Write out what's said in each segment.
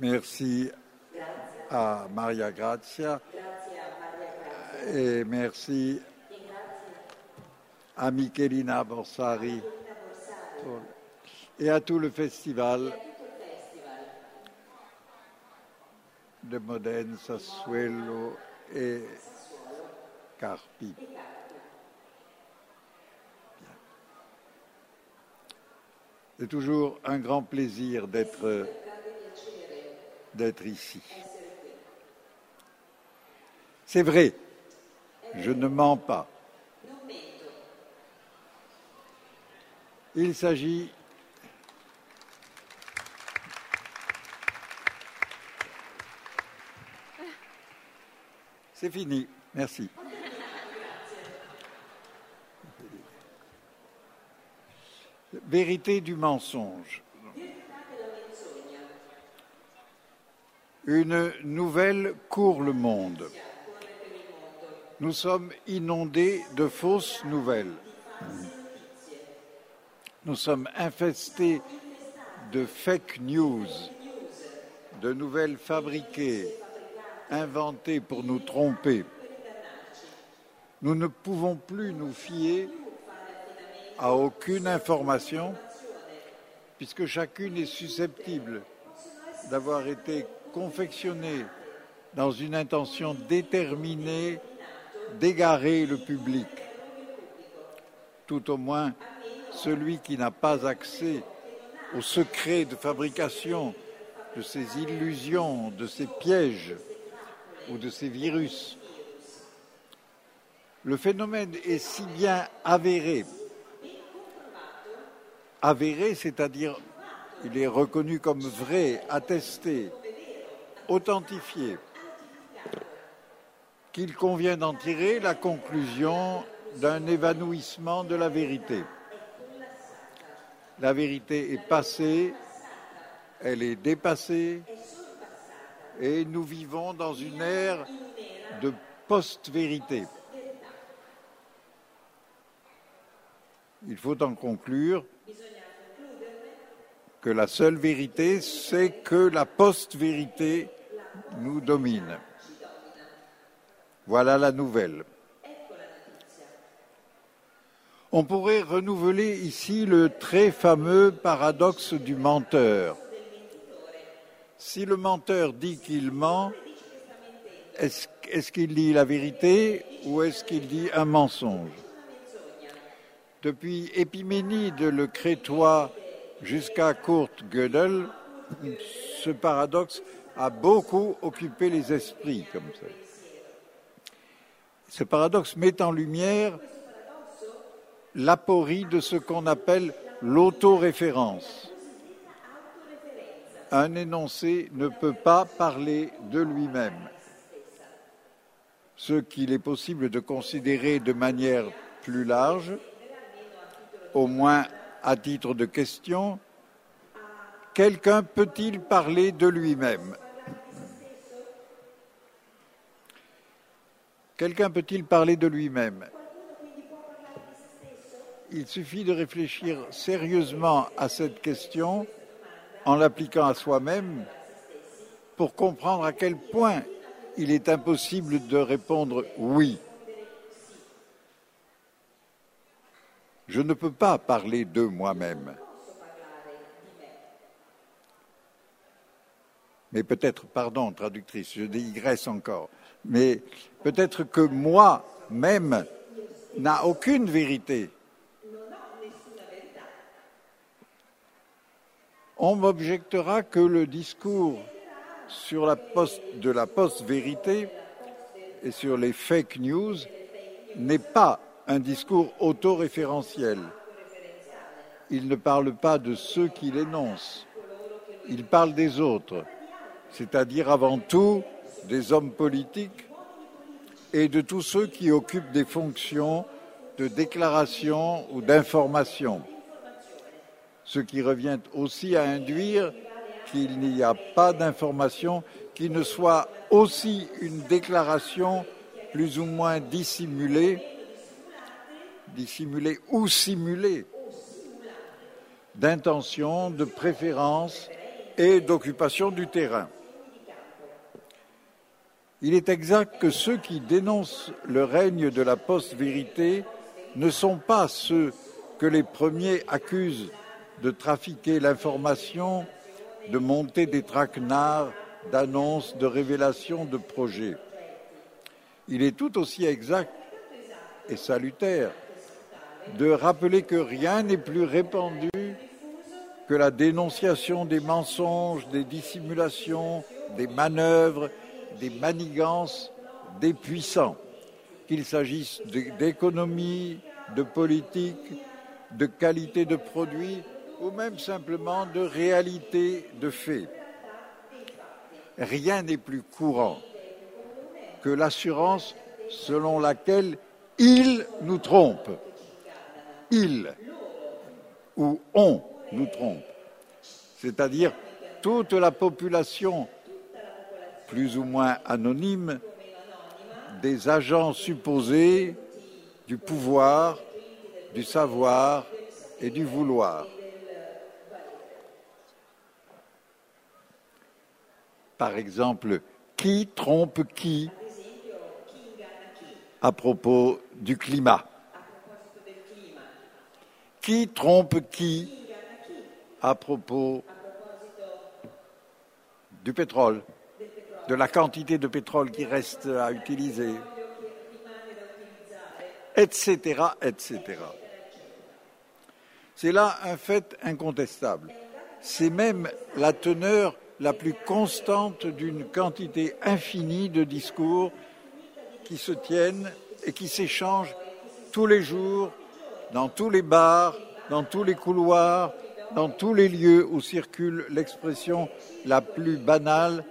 Merci a Maria Grazia e merci a Michelina Borsari e a tutto il festival di Modène, Sassuolo e Carpi. C'est toujours un grand plaisir d'être ici. C'est vrai, je ne mens pas. Il s'agit C'est fini, merci. Vérité du mensonge. Une nouvelle court le monde. Nous sommes inondés de fausses nouvelles. Nous sommes infestés de fake news, de nouvelles fabriquées, inventées pour nous tromper. Nous ne pouvons plus nous fier à aucune information, puisque chacune est susceptible d'avoir été confectionnée dans une intention déterminée d'égarer le public, tout au moins celui qui n'a pas accès au secret de fabrication de ces illusions, de ces pièges ou de ces virus. Le phénomène est si bien avéré. Avéré, c'est-à-dire il est reconnu comme vrai, attesté, authentifié, qu'il convient d'en tirer la conclusion d'un évanouissement de la vérité. La vérité est passée, elle est dépassée, et nous vivons dans une ère de post-vérité. Il faut en conclure que la seule vérité, c'est que la post-vérité nous domine. Voilà la nouvelle. On pourrait renouveler ici le très fameux paradoxe du menteur. Si le menteur dit qu'il ment, est-ce qu'il dit la vérité ou est-ce qu'il dit un mensonge ? Depuis Épiménide le Crétois jusqu'à Kurt Gödel, ce paradoxe a beaucoup occupé les esprits comme ça. Ce paradoxe met en lumière l'aporie de ce qu'on appelle l'autoréférence. Un énoncé ne peut pas parler de lui-même. Ce qu'il est possible de considérer de manière plus large, au moins à titre de question, quelqu'un peut-il parler de lui-même ? Quelqu'un peut-il parler de lui-même ? Il suffit de réfléchir sérieusement à cette question en l'appliquant à soi-même pour comprendre à quel point il est impossible de répondre « oui ». Je ne peux pas parler de moi-même. Mais peut-être, pardon, traductrice, je digresse encore, mais peut-être que moi-même n'a aucune vérité. On m'objectera que le discours sur la post-vérité et sur les fake news n'est pas un discours autoréférentiel. Il ne parle pas de ceux qu'il énonce. Il parle des autres, c'est-à-dire avant tout des hommes politiques et de tous ceux qui occupent des fonctions de déclaration ou d'information. Ce qui revient aussi à induire qu'il n'y a pas d'information qui ne soit aussi une déclaration plus ou moins dissimulée ou simulée, d'intention, de préférence, et d'occupation du terrain. Il est exact que ceux qui dénoncent le règne de la post-vérité ne sont pas ceux que les premiers accusent de trafiquer l'information, de monter des traquenards, d'annonces, de révélations, de projets. Il est tout aussi exact et salutaire de rappeler que rien n'est plus répandu que la dénonciation des mensonges, des dissimulations, des manœuvres, des manigances des puissants, qu'il s'agisse d'économie, de politique, de qualité de produit ou même simplement de réalité de fait. Rien n'est plus courant que l'assurance selon laquelle ils nous trompent. Ils ou on nous trompe. C'est-à-dire toute la population, plus ou moins anonyme, des agents supposés du pouvoir, du savoir et du vouloir. Par exemple, qui trompe qui à propos du climat ? Qui trompe qui à propos du pétrole, de la quantité de pétrole qui reste à utiliser, etc., etc. C'est là un fait incontestable. C'est même la teneur la plus constante d'une quantité infinie de discours qui se tiennent et qui s'échangent tous les jours, dans tous les bars, dans tous les couloirs, dans tous les lieux où circule l'expression la plus banale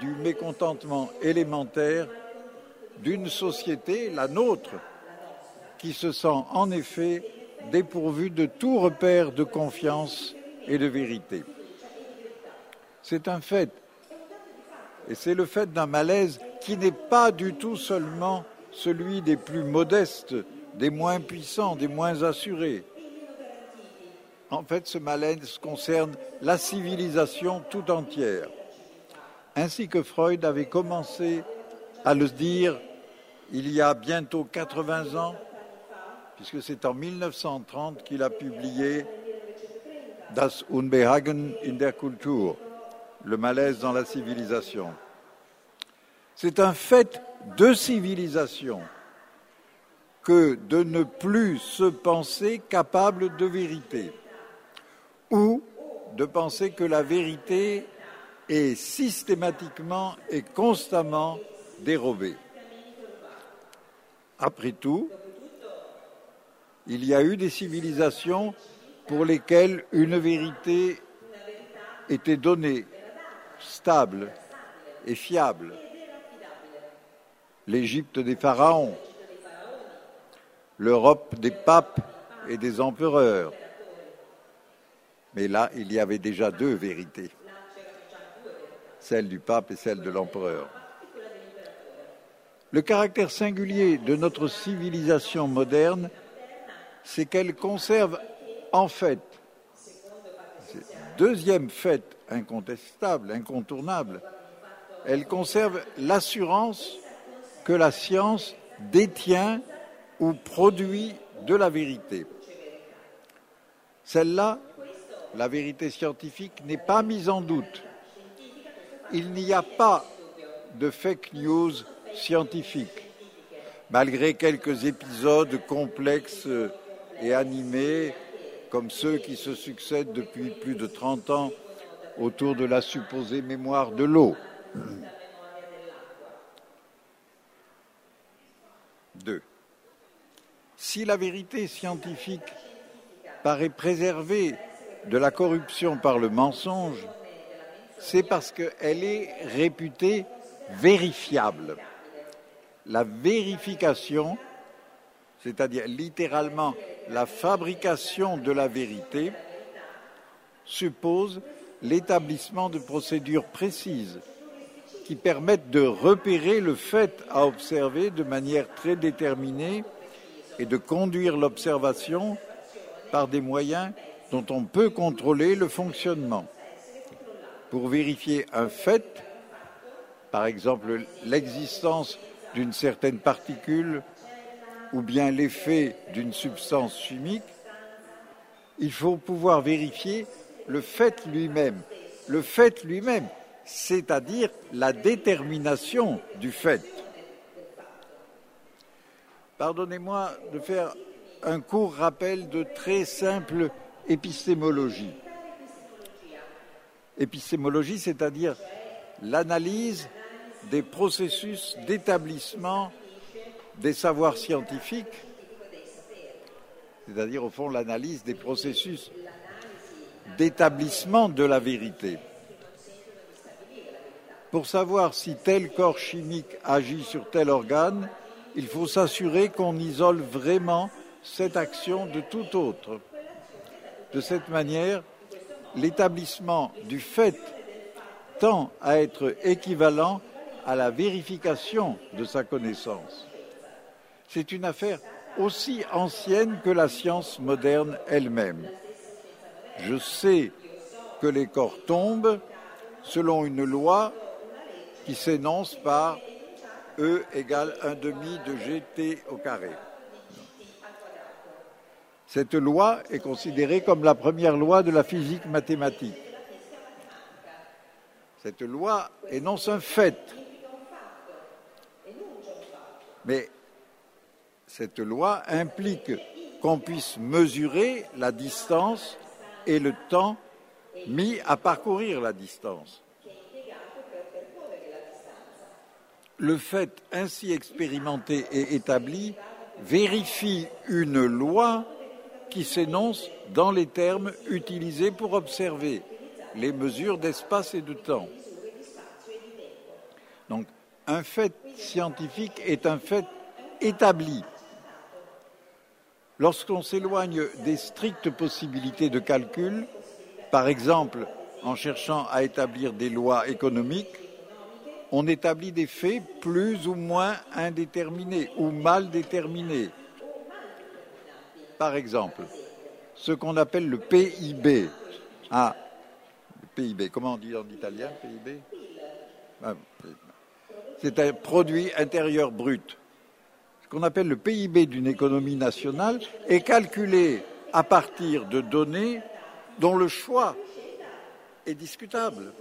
du mécontentement élémentaire d'une société, la nôtre, qui se sent en effet dépourvue de tout repère de confiance et de vérité. C'est un fait, et c'est le fait d'un malaise qui n'est pas du tout seulement celui des plus modestes, des moins puissants, des moins assurés. En fait, ce malaise concerne la civilisation tout entière, ainsi que Freud avait commencé à le dire il y a bientôt 80 ans, puisque c'est en 1930 qu'il a publié « Das Unbehagen in der Kultur », « Le malaise dans la civilisation ». C'est un fait de civilisation que de ne plus se penser capable de vérité, ou de penser que la vérité est systématiquement et constamment dérobée. Après tout, il y a eu des civilisations pour lesquelles une vérité était donnée, stable et fiable. L'Égypte des pharaons, l'Europe des papes et des empereurs. Mais là, il y avait déjà deux vérités, celle du pape et celle de l'empereur. Le caractère singulier de notre civilisation moderne, c'est qu'elle conserve en fait, c'est deuxième fait incontestable, incontournable, elle conserve l'assurance que la science détient ou produit de la vérité. Celle-là, la vérité scientifique, n'est pas mise en doute. Il n'y a pas de fake news scientifique, malgré quelques épisodes complexes et animés, comme ceux qui se succèdent depuis plus de 30 ans autour de la supposée mémoire de l'eau. 2. Si la vérité scientifique paraît préservée de la corruption par le mensonge, c'est parce qu'elle est réputée vérifiable. La vérification, c'est-à-dire littéralement la fabrication de la vérité, suppose l'établissement de procédures précises qui permettent de repérer le fait à observer de manière très déterminée et de conduire l'observation par des moyens dont on peut contrôler le fonctionnement. pour vérifier un fait, par exemple l'existence d'une certaine particule ou bien l'effet d'une substance chimique, il faut pouvoir vérifier le fait lui-même. Le fait lui-même, c'est-à-dire la détermination du fait. Pardonnez-moi de faire un court rappel de très simple épistémologie. Épistémologie, c'est-à-dire l'analyse des processus d'établissement des savoirs scientifiques, c'est-à-dire au fond l'analyse des processus d'établissement de la vérité. Pour savoir si tel corps chimique agit sur tel organe, il faut s'assurer qu'on isole vraiment cette action de tout autre. De cette manière, l'établissement du fait tend à être équivalent à la vérification de sa connaissance. C'est une affaire aussi ancienne que la science moderne elle-même. Je sais que les corps tombent selon une loi qui s'énonce par E égale 1/2 de GT au carré. Cette loi est considérée comme la première loi de la physique mathématique. Cette loi énonce un fait. Mais cette loi implique qu'on puisse mesurer la distance et le temps mis à parcourir la distance. Le fait ainsi expérimenté et établi vérifie une loi qui s'énonce dans les termes utilisés pour observer les mesures d'espace et de temps. Donc, un fait scientifique est un fait établi. Lorsqu'on s'éloigne des strictes possibilités de calcul, par exemple en cherchant à établir des lois économiques, on établit des faits plus ou moins indéterminés ou mal déterminés. Par exemple, ce qu'on appelle le PIB. Ah, le PIB, comment on dit en italien, PIB ? C'est un produit intérieur brut. Ce qu'on appelle le PIB d'une économie nationale est calculé à partir de données dont le choix est discutable.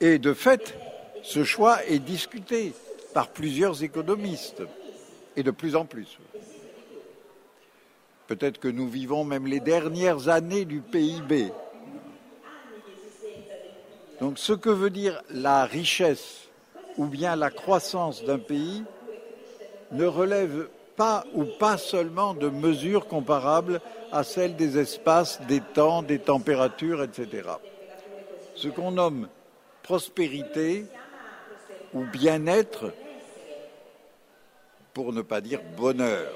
Et de fait, ce choix est discuté par plusieurs économistes, et de plus en plus. Peut-être que nous vivons même les dernières années du PIB. Donc ce que veut dire la richesse ou bien la croissance d'un pays ne relève pas ou pas seulement de mesures comparables à celles des espaces, des temps, des températures, etc. Ce qu'on nomme prospérité ou bien-être, pour ne pas dire bonheur.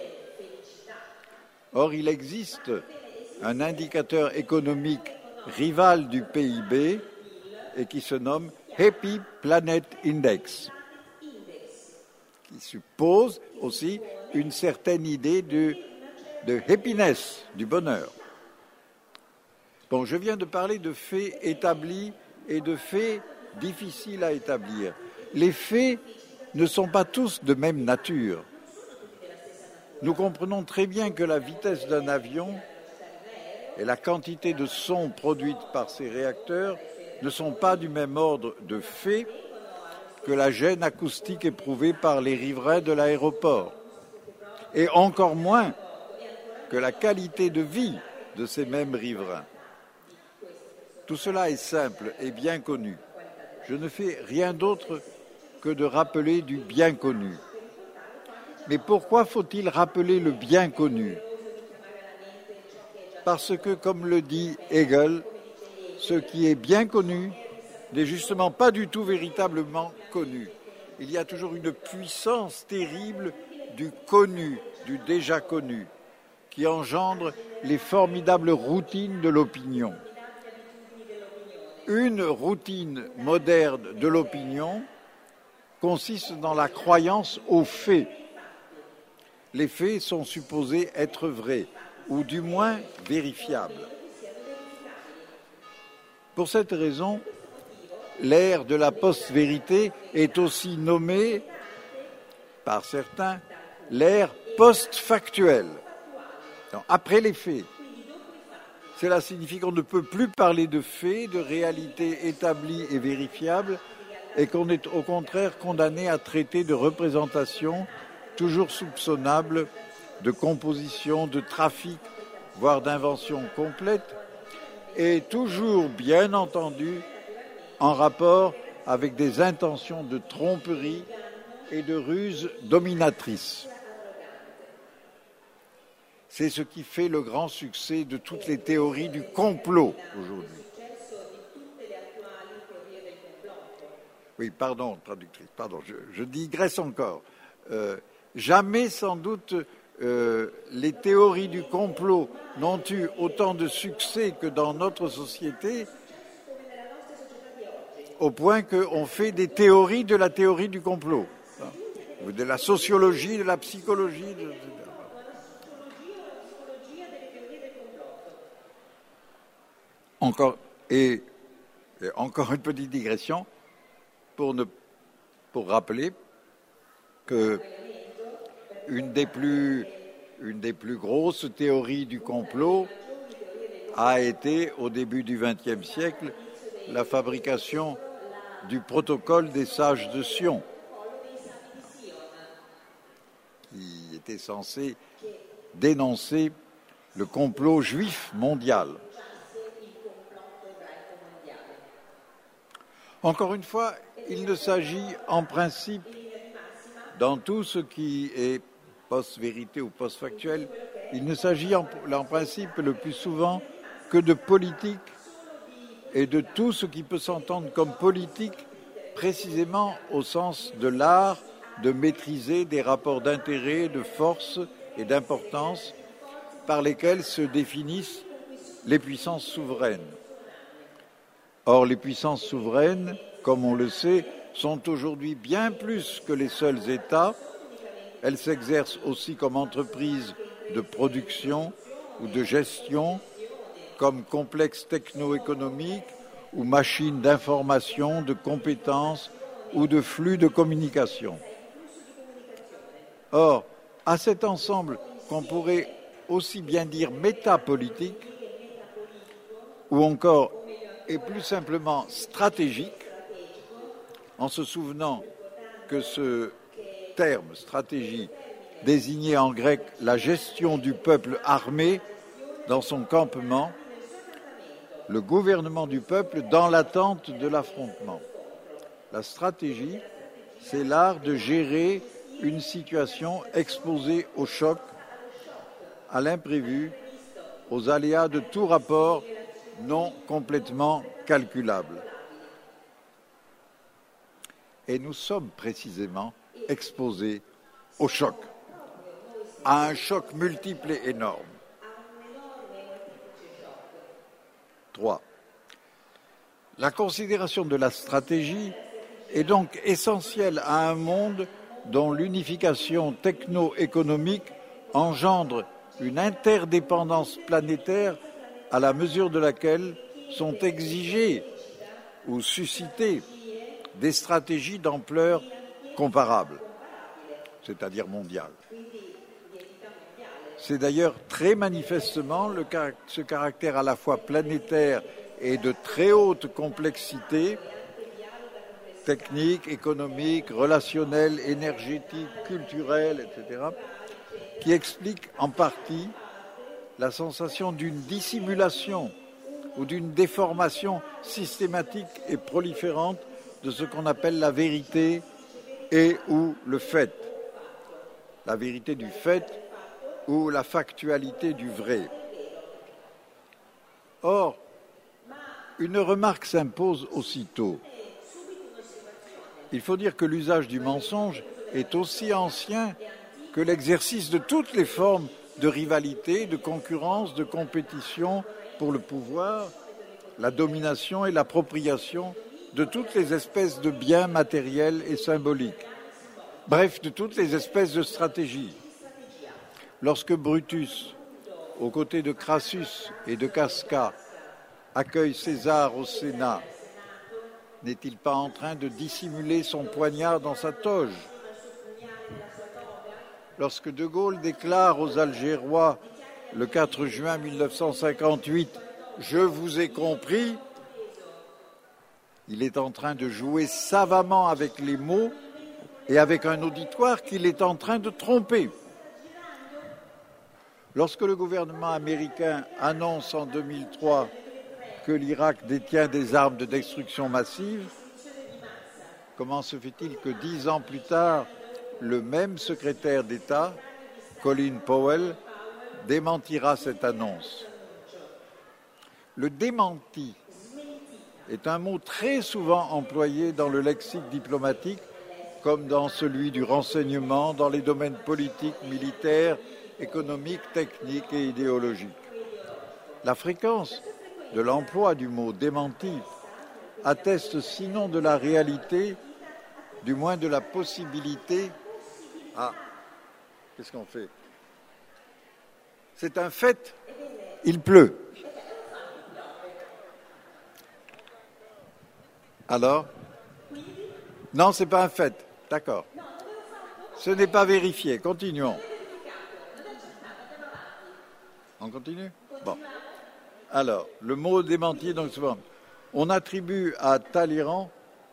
Or, il existe un indicateur économique rival du PIB et qui se nomme Happy Planet Index, qui suppose aussi une certaine idée de happiness, du bonheur. Bon, je viens de parler de faits établis et de faits difficiles à établir. Les faits ne sont pas tous de même nature. Nous comprenons très bien que la vitesse d'un avion et la quantité de son produite par ses réacteurs ne sont pas du même ordre de fait que la gêne acoustique éprouvée par les riverains de l'aéroport, et encore moins que la qualité de vie de ces mêmes riverains. Tout cela est simple et bien connu. Je ne fais rien d'autre que de rappeler du bien connu. Mais pourquoi faut-il rappeler le bien connu ? Parce que, comme le dit Hegel, ce qui est bien connu n'est justement pas du tout véritablement connu. Il y a toujours une puissance terrible du connu, du déjà connu, qui engendre les formidables routines de l'opinion. Une routine moderne de l'opinion consiste dans la croyance aux faits. Les faits sont supposés être vrais, ou du moins vérifiables. Pour cette raison, l'ère de la post-vérité est aussi nommée, par certains, l'ère post-factuelle, après les faits. Cela signifie qu'on ne peut plus parler de faits, de réalités établies et vérifiables, et qu'on est au contraire condamné à traiter de représentations toujours soupçonnables, de compositions, de trafic, voire d'inventions complètes, et toujours, bien entendu, en rapport avec des intentions de tromperie et de ruse dominatrice. C'est ce qui fait le grand succès de toutes les théories du complot aujourd'hui. Oui, pardon, traductrice, pardon, je digresse encore. Jamais, sans doute, les théories du complot n'ont eu autant de succès que dans notre société, au point qu'on fait des théories de la théorie du complot, de la sociologie, de la psychologie, etc. Encore une petite digression pour rappeler que une des plus grosses théories du complot a été, au début du XXe siècle, la fabrication du protocole des sages de Sion, qui était censé dénoncer le complot juif mondial. Encore une fois, il ne s'agit en principe, dans tout ce qui est post-vérité ou post-factuel, il ne s'agit en principe le plus souvent que de politique et de tout ce qui peut s'entendre comme politique, précisément au sens de l'art de maîtriser des rapports d'intérêt, de force et d'importance par lesquels se définissent les puissances souveraines. Or, les puissances souveraines, comme on le sait, sont aujourd'hui bien plus que les seuls États. Elles s'exercent aussi comme entreprises de production ou de gestion, comme complexes techno-économiques ou machines d'information, de compétences ou de flux de communication. Or, à cet ensemble qu'on pourrait aussi bien dire métapolitique ou encore, et plus simplement, stratégique, en se souvenant que ce terme « stratégie » désignait en grec la gestion du peuple armé dans son campement, le gouvernement du peuple dans l'attente de l'affrontement. La stratégie, c'est l'art de gérer une situation exposée au choc, à l'imprévu, aux aléas de tout rapport non complètement calculable. Et nous sommes précisément exposés au choc, à un choc multiple et énorme. 3. La considération de la stratégie est donc essentielle à un monde dont l'unification techno-économique engendre une interdépendance planétaire à la mesure de laquelle sont exigées ou suscitées des stratégies d'ampleur comparable, c'est-à-dire mondiale. C'est d'ailleurs très manifestement ce caractère à la fois planétaire et de très haute complexité, technique, économique, relationnelle, énergétique, culturelle, etc., qui explique en partie la sensation d'une dissimulation ou d'une déformation systématique et proliférante de ce qu'on appelle la vérité et ou le fait. La vérité du fait ou la factualité du vrai. Or, une remarque s'impose aussitôt. Il faut dire que l'usage du mensonge est aussi ancien que l'exercice de toutes les formes de rivalité, de concurrence, de compétition pour le pouvoir, la domination et l'appropriation de toutes les espèces de biens matériels et symboliques. Bref, de toutes les espèces de stratégies. Lorsque Brutus, aux côtés de Crassus et de Casca, accueille César au Sénat N'est-il pas en train de dissimuler son poignard dans sa toge? Lorsque De Gaulle déclare aux Algérois le 4 juin 1958 « Je vous ai compris », il est en train de jouer savamment avec les mots et avec un auditoire qu'il est en train de tromper. Lorsque le gouvernement américain annonce en 2003 que l'Irak détient des armes de destruction massive, comment se fait-il que 10 ans plus tard, le même secrétaire d'État, Colin Powell, démentira cette annonce? Le démenti est un mot très souvent employé dans le lexique diplomatique, comme dans celui du renseignement, dans les domaines politiques, militaires, économiques, techniques et idéologiques. La fréquence de l'emploi du mot « démenti » atteste sinon de la réalité, du moins de la possibilité... Ah, qu'est-ce qu'on fait? C'est un fait, il pleut. Alors? Non, c'est pas un fait. D'accord. Ce n'est pas vérifié. Continuons. On continue? Bon. Alors, le mot démenti, donc souvent. On attribue à Talleyrand,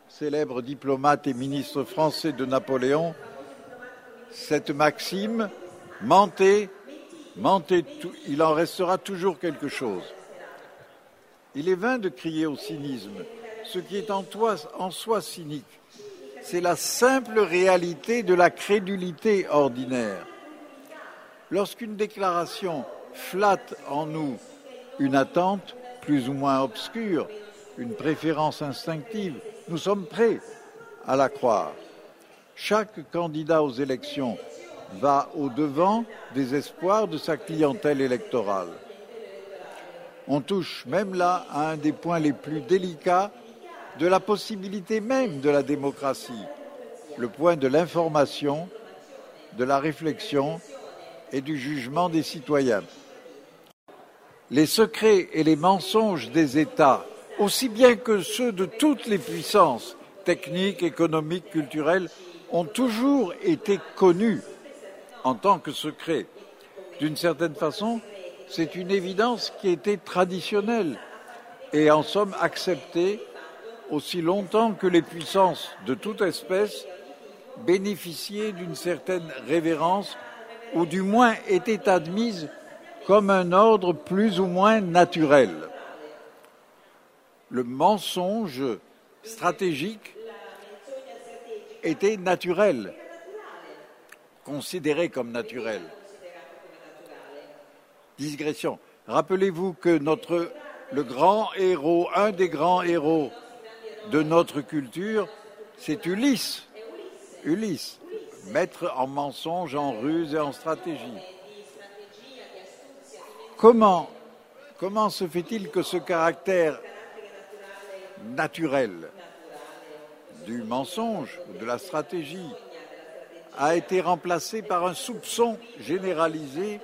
célèbre diplomate et ministre français de Napoléon, cette maxime, mentez, mentez, tout, il en restera toujours quelque chose. Il est vain de crier au cynisme. Ce qui est en soi cynique, c'est la simple réalité de la crédulité ordinaire. Lorsqu'une déclaration flatte en nous une attente plus ou moins obscure, une préférence instinctive, nous sommes prêts à la croire. Chaque candidat aux élections va au-devant des espoirs de sa clientèle électorale. On touche même là à un des points les plus délicats de la possibilité même de la démocratie, le point de l'information, de la réflexion et du jugement des citoyens. Les secrets et les mensonges des États, aussi bien que ceux de toutes les puissances techniques, économiques, culturelles, ont toujours été connus en tant que secrets. D'une certaine façon, c'est une évidence qui était traditionnelle et en somme acceptée aussi longtemps que les puissances de toute espèce bénéficiaient d'une certaine révérence ou du moins étaient admises comme un ordre plus ou moins naturel. Le mensonge stratégique était naturel, considéré comme naturel. Digression. Rappelez-vous que le grand héros, un des grands héros de notre culture, c'est Ulysse. Ulysse, maître en mensonge, en ruse et en stratégie. Comment se fait-il que ce caractère naturel du mensonge, de la stratégie, a été remplacé par un soupçon généralisé?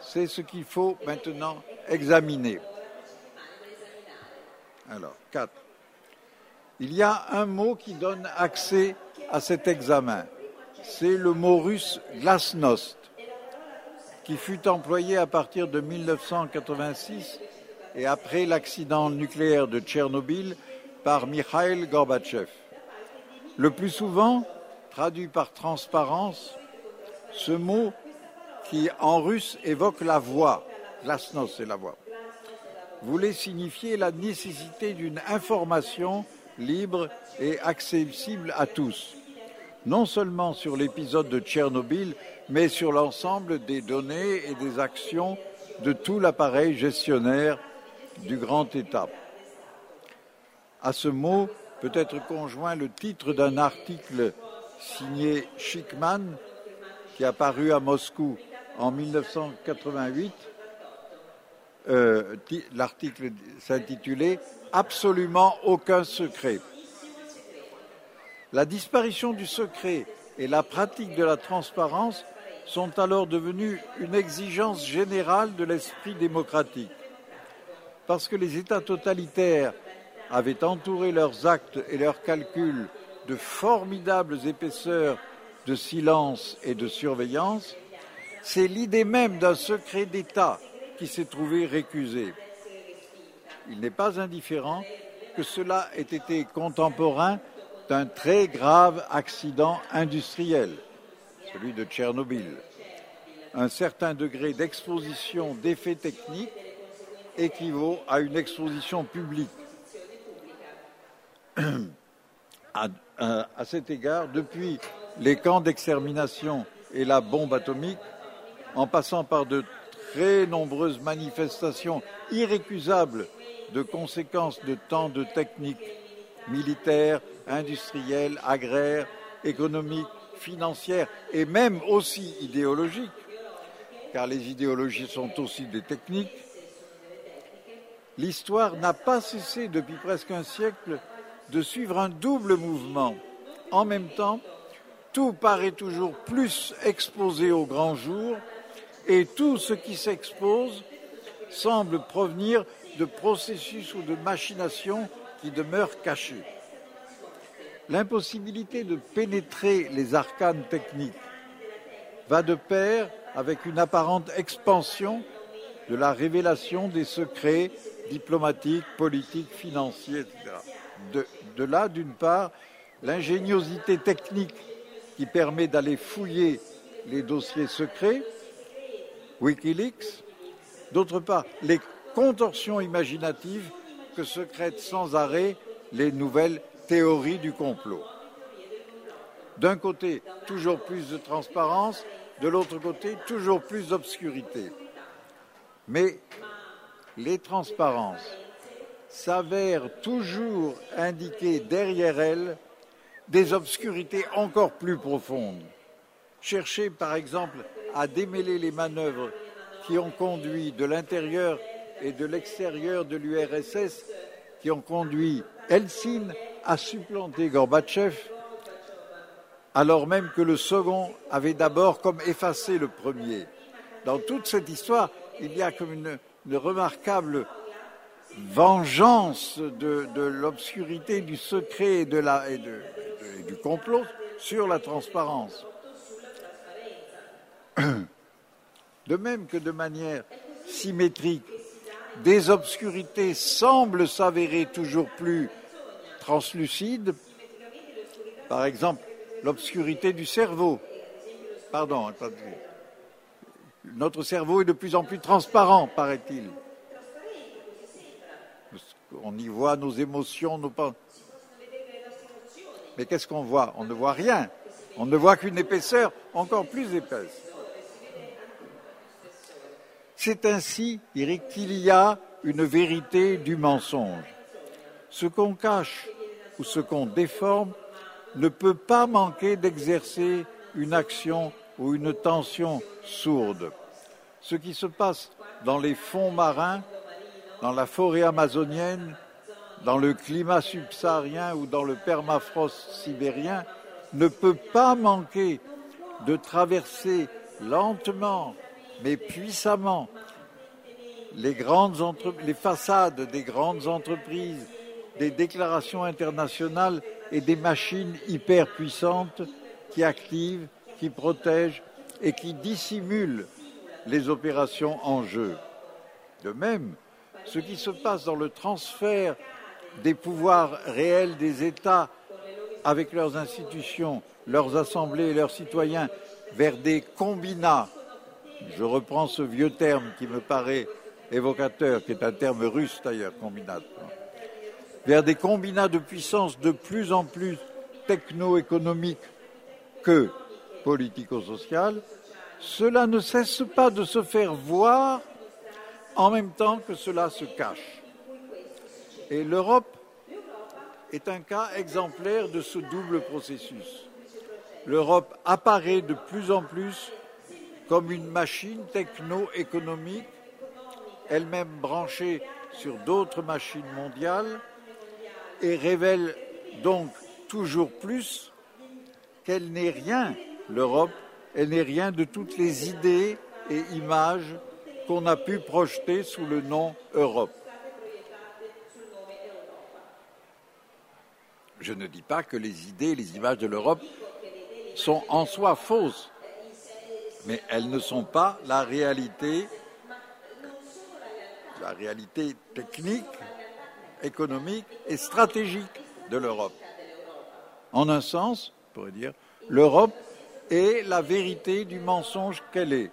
C'est ce qu'il faut maintenant examiner. Alors, 4. Il y a un mot qui donne accès à cet examen. C'est le mot russe « glasnost », qui fut employé à partir de 1986 et après l'accident nucléaire de Tchernobyl par Mikhail Gorbatchev. Le plus souvent, traduit par « transparence », ce mot qui, en russe, évoque la voix. Glasnost, c'est la voix. Voulait signifier la nécessité d'une information libre et accessible à tous, non seulement sur l'épisode de Tchernobyl, mais sur l'ensemble des données et des actions de tout l'appareil gestionnaire du grand État. À ce mot peut être conjoint le titre d'un article signé Schickman, qui a paru à Moscou en 1988. L'article s'intitulait « Absolument aucun secret ». La disparition du secret et la pratique de la transparence sont alors devenues une exigence générale de l'esprit démocratique. Parce que les États totalitaires avaient entouré leurs actes et leurs calculs de formidables épaisseurs de silence et de surveillance, c'est l'idée même d'un secret d'État qui s'est trouvé récusée. Il n'est pas indifférent que cela ait été contemporain d'un très grave accident industriel, celui de Tchernobyl. Un certain degré d'exposition d'effets techniques équivaut à une exposition publique. À cet égard, depuis les camps d'extermination et la bombe atomique, en passant par de très nombreuses manifestations irrécusables de conséquences de tant de techniques militaires, industrielles, agraires, économiques, financières et même aussi idéologiques, car les idéologies sont aussi des techniques, l'histoire n'a pas cessé depuis presque un siècle de suivre un double mouvement. En même temps, tout paraît toujours plus exposé au grand jour et tout ce qui s'expose semble provenir de processus ou de machinations qui demeurent cachés. L'impossibilité de pénétrer les arcanes techniques va de pair avec une apparente expansion de la révélation des secrets diplomatiques, politiques, financiers, etc. De là, d'une part, l'ingéniosité technique qui permet d'aller fouiller les dossiers secrets, WikiLeaks, d'autre part, les contorsions imaginatives que secrètent sans arrêt les nouvelles théories du complot. D'un côté, toujours plus de transparence, de l'autre côté, toujours plus d'obscurité. Mais les transparences s'avèrent toujours indiquer derrière elles des obscurités encore plus profondes. Chercher, par exemple, à démêler les manœuvres qui ont conduit de l'intérieur et de l'extérieur de l'URSS, qui ont conduit Helsinki à supplanter Gorbatchev, alors même que le second avait d'abord comme effacé le premier. Dans toute cette histoire, il y a comme une remarquable vengeance de l'obscurité, du secret et du complot sur la transparence. De même que de manière symétrique, des obscurités semblent s'avérer toujours plus translucides. Par exemple, l'obscurité du cerveau. Notre cerveau est de plus en plus transparent, paraît-il. On y voit nos émotions, nos pensées. Mais qu'est-ce qu'on voit? On ne voit rien. On ne voit qu'une épaisseur encore plus épaisse. C'est ainsi, Éric, qu'il y a une vérité du mensonge. Ce qu'on cache ou ce qu'on déforme ne peut pas manquer d'exercer une action ou une tension sourde. Ce qui se passe dans les fonds marins, dans la forêt amazonienne, dans le climat subsaharien ou dans le permafrost sibérien, ne peut pas manquer de traverser lentement, mais puissamment, les façades des grandes entreprises, des déclarations internationales et des machines hyperpuissantes qui activent, qui protègent et qui dissimulent les opérations en jeu. De même, ce qui se passe dans le transfert des pouvoirs réels des États avec leurs institutions, leurs assemblées et leurs citoyens vers des combinats, je reprends ce vieux terme qui me paraît évocateur, qui est un terme russe d'ailleurs, combinat, vers des combinats de puissance de plus en plus techno-économiques que politico-sociales, cela ne cesse pas de se faire voir en même temps que cela se cache. Et l'Europe est un cas exemplaire de ce double processus. L'Europe apparaît de plus en plus comme une machine techno-économique, elle-même branchée sur d'autres machines mondiales, et révèle donc toujours plus qu'elle n'est rien, l'Europe, elle n'est rien de toutes les idées et images qu'on a pu projeter sous le nom Europe. Je ne dis pas que les idées, les images de l'Europe sont en soi fausses, mais elles ne sont pas la réalité, la réalité technique, économique et stratégique de l'Europe. En un sens, on pourrait dire, l'Europe est la vérité du mensonge qu'elle est,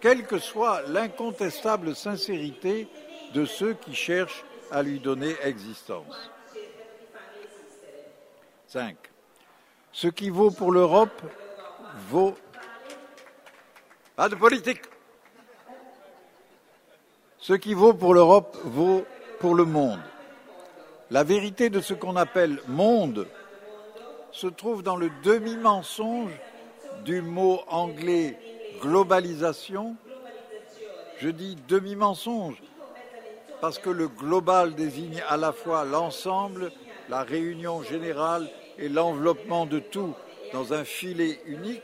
quelle que soit l'incontestable sincérité de ceux qui cherchent à lui donner existence. 5. Ce qui vaut pour l'Europe vaut... Pas de politique. Ce qui vaut pour l'Europe vaut pour le monde. La vérité de ce qu'on appelle monde se trouve dans le demi-mensonge du mot anglais globalisation. Je dis demi-mensonge parce que le global désigne à la fois l'ensemble, la réunion générale et l'enveloppement de tout dans un filet unique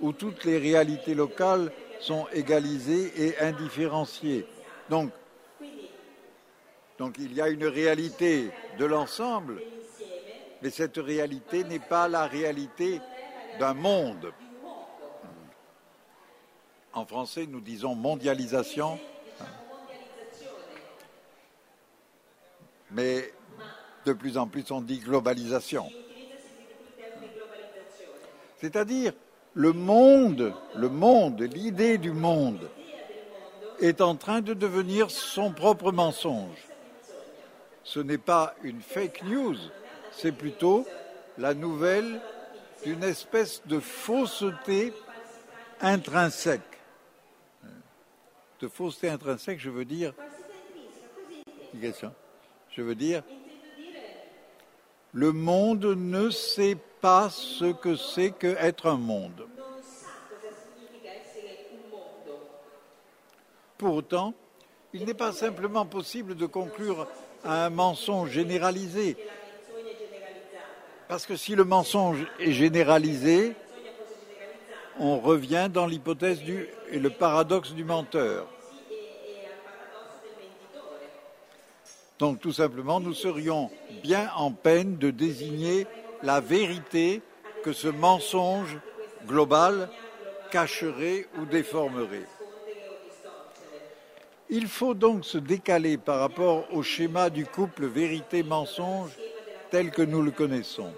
où toutes les réalités locales sont égalisées et indifférenciées. Donc il y a une réalité de l'ensemble, mais cette réalité n'est pas la réalité d'un monde. En français, nous disons mondialisation, mais de plus en plus on dit globalisation. C'est-à-dire le monde, l'idée du monde est en train de devenir son propre mensonge. Ce n'est pas une fake news, c'est plutôt la nouvelle d'une espèce de fausseté intrinsèque. De fausseté intrinsèque, je veux dire... Une question. Je veux dire... Le monde ne sait pas ce que c'est qu'être un monde. Pour autant, il n'est pas simplement possible de conclure à un mensonge généralisé. Parce que si le mensonge est généralisé, on revient dans l'hypothèse et le paradoxe du menteur. Donc tout simplement, nous serions bien en peine de désigner la vérité que ce mensonge global cacherait ou déformerait. Il faut donc se décaler par rapport au schéma du couple vérité-mensonge tel que nous le connaissons.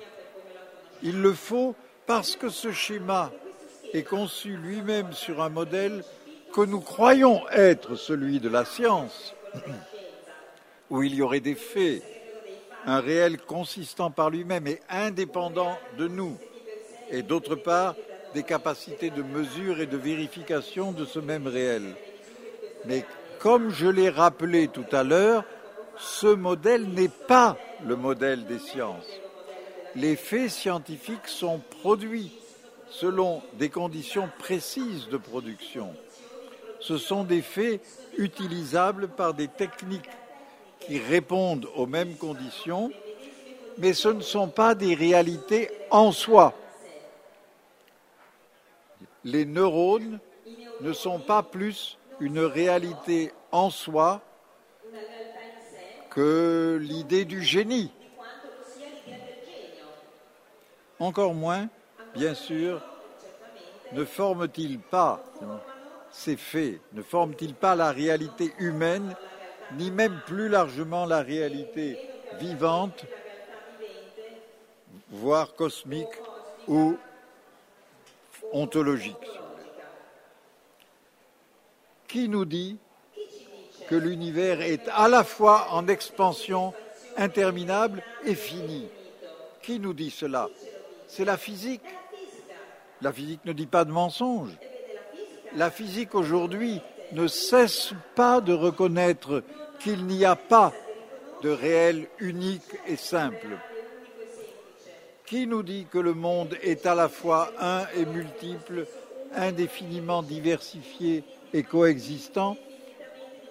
Il le faut parce que ce schéma est conçu lui-même sur un modèle que nous croyons être celui de la science, où il y aurait des faits, un réel consistant par lui-même et indépendant de nous, et d'autre part des capacités de mesure et de vérification de ce même réel. Mais comme je l'ai rappelé tout à l'heure, ce modèle n'est pas le modèle des sciences. Les faits scientifiques sont produits selon des conditions précises de production. Ce sont des faits utilisables par des techniques qui répondent aux mêmes conditions, mais ce ne sont pas des réalités en soi. Les neurones ne sont pas plus une réalité en soi que l'idée du génie. Encore moins, bien sûr, ne forment-ils pas ces faits, ne forment-ils pas la réalité humaine, ni même plus largement la réalité vivante, voire cosmique ou ontologique. Qui nous dit que l'univers est à la fois en expansion interminable et fini? Qui nous dit cela? C'est la physique. La physique ne dit pas de mensonge. La physique aujourd'hui ne cesse pas de reconnaître qu'il n'y a pas de réel unique et simple. Qui nous dit que le monde est à la fois un et multiple, indéfiniment diversifié et coexistant?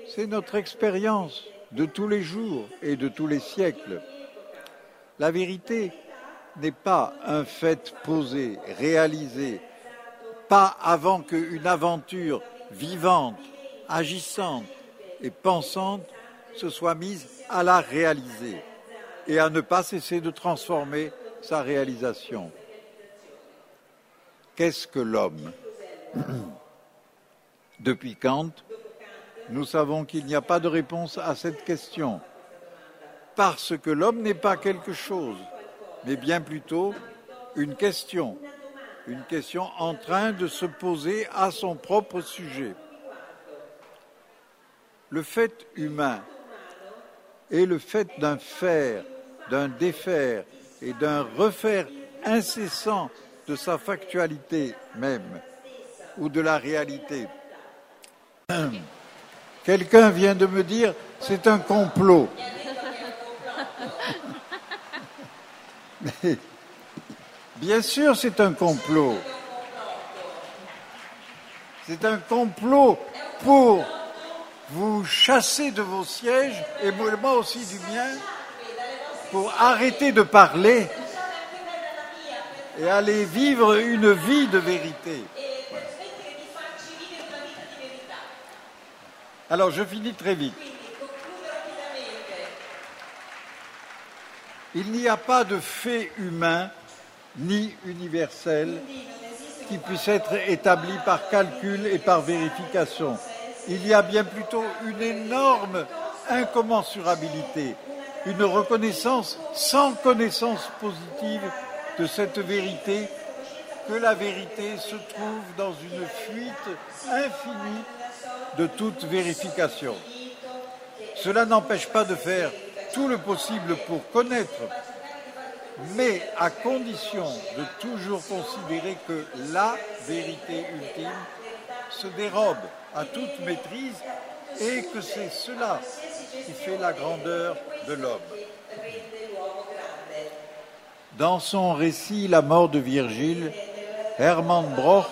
C'est notre expérience de tous les jours et de tous les siècles. La vérité n'est pas un fait posé, réalisé, pas avant qu'une aventure vivante, agissante et pensante se soit mise à la réaliser. et à ne pas cesser de transformer sa réalisation. Qu'est-ce que l'homme ? Depuis Kant, nous savons qu'il n'y a pas de réponse à cette question, parce que l'homme n'est pas quelque chose, mais bien plutôt une question en train de se poser à son propre sujet. Le fait humain est le fait d'un faire, d'un défaire et d'un refaire incessant de sa factualité même, ou de la réalité. Quelqu'un vient de me dire « c'est un complot ». Mais, bien sûr, c'est un complot. C'est un complot pour vous chasser de vos sièges, et moi aussi du mien, pour arrêter de parler et aller vivre une vie de vérité. Alors, je finis très vite. Il n'y a pas de fait humain ni universel qui puisse être établi par calcul et par vérification. Il y a bien plutôt une énorme incommensurabilité, une reconnaissance sans connaissance positive de cette vérité, que la vérité se trouve dans une fuite infinie de toute vérification. Cela n'empêche pas de faire tout le possible pour connaître, mais à condition de toujours considérer que la vérité ultime se dérobe à toute maîtrise et que c'est cela qui fait la grandeur de l'homme. Dans son récit « La mort de Virgile », Hermann Broch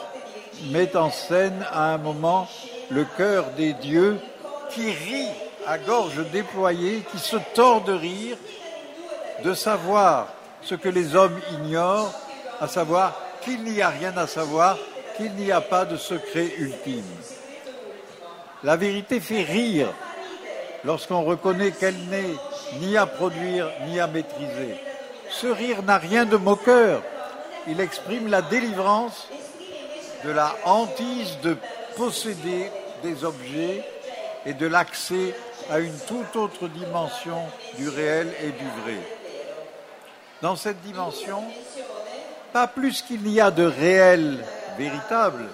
met en scène à un moment le cœur des dieux qui rit à gorge déployée, qui se tord de rire de savoir ce que les hommes ignorent, à savoir qu'il n'y a rien à savoir, qu'il n'y a pas de secret ultime. La vérité fait rire lorsqu'on reconnaît qu'elle n'est ni à produire ni à maîtriser. Ce rire n'a rien de moqueur, il exprime la délivrance de la hantise de posséder des objets et de l'accès à une toute autre dimension du réel et du vrai. Dans cette dimension, pas plus qu'il n'y a de réel véritable,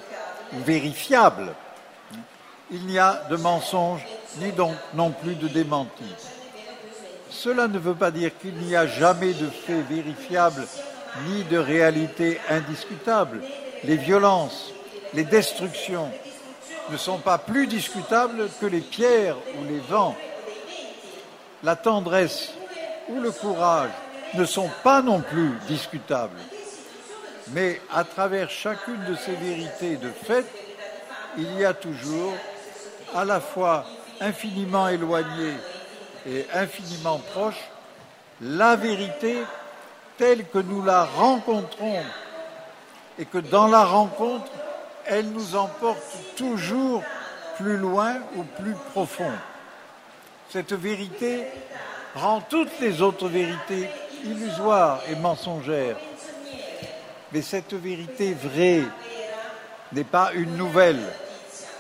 vérifiable, il n'y a de mensonge ni donc non plus de démenti. Cela ne veut pas dire qu'il n'y a jamais de fait vérifiable ni de réalité indiscutable. Les violences, les destructions ne sont pas plus discutables que les pierres ou les vents. La tendresse ou le courage ne sont pas non plus discutables. Mais à travers chacune de ces vérités de fait, il y a toujours, à la fois infiniment éloignée et infiniment proche, la vérité telle que nous la rencontrons et que dans la rencontre, elle nous emporte toujours plus loin ou plus profond. Cette vérité rend toutes les autres vérités illusoires et mensongères. Mais cette vérité vraie n'est pas une nouvelle,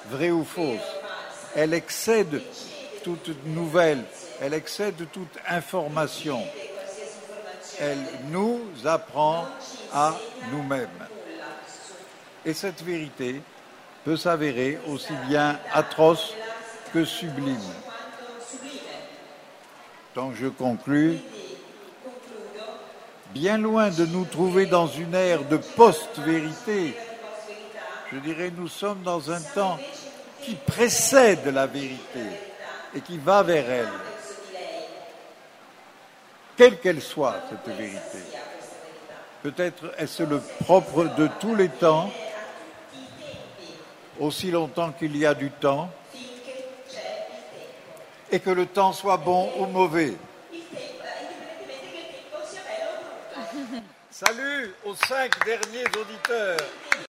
vraie ou fausse. Elle excède toute nouvelle, elle excède toute information. Elle nous apprend à nous-mêmes. Et cette vérité peut s'avérer aussi bien atroce que sublime. Donc je conclus. Bien loin de nous trouver dans une ère de post-vérité, je dirais nous sommes dans un temps qui précède la vérité et qui va vers elle, quelle qu'elle soit cette vérité. Peut-être est-ce le propre de tous les temps, aussi longtemps qu'il y a du temps, et que le temps soit bon ou mauvais. Salut aux 5 derniers auditeurs.